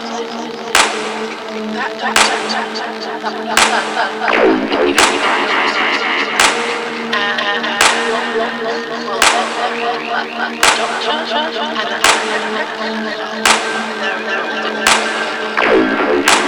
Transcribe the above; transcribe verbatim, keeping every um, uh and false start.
Doctor and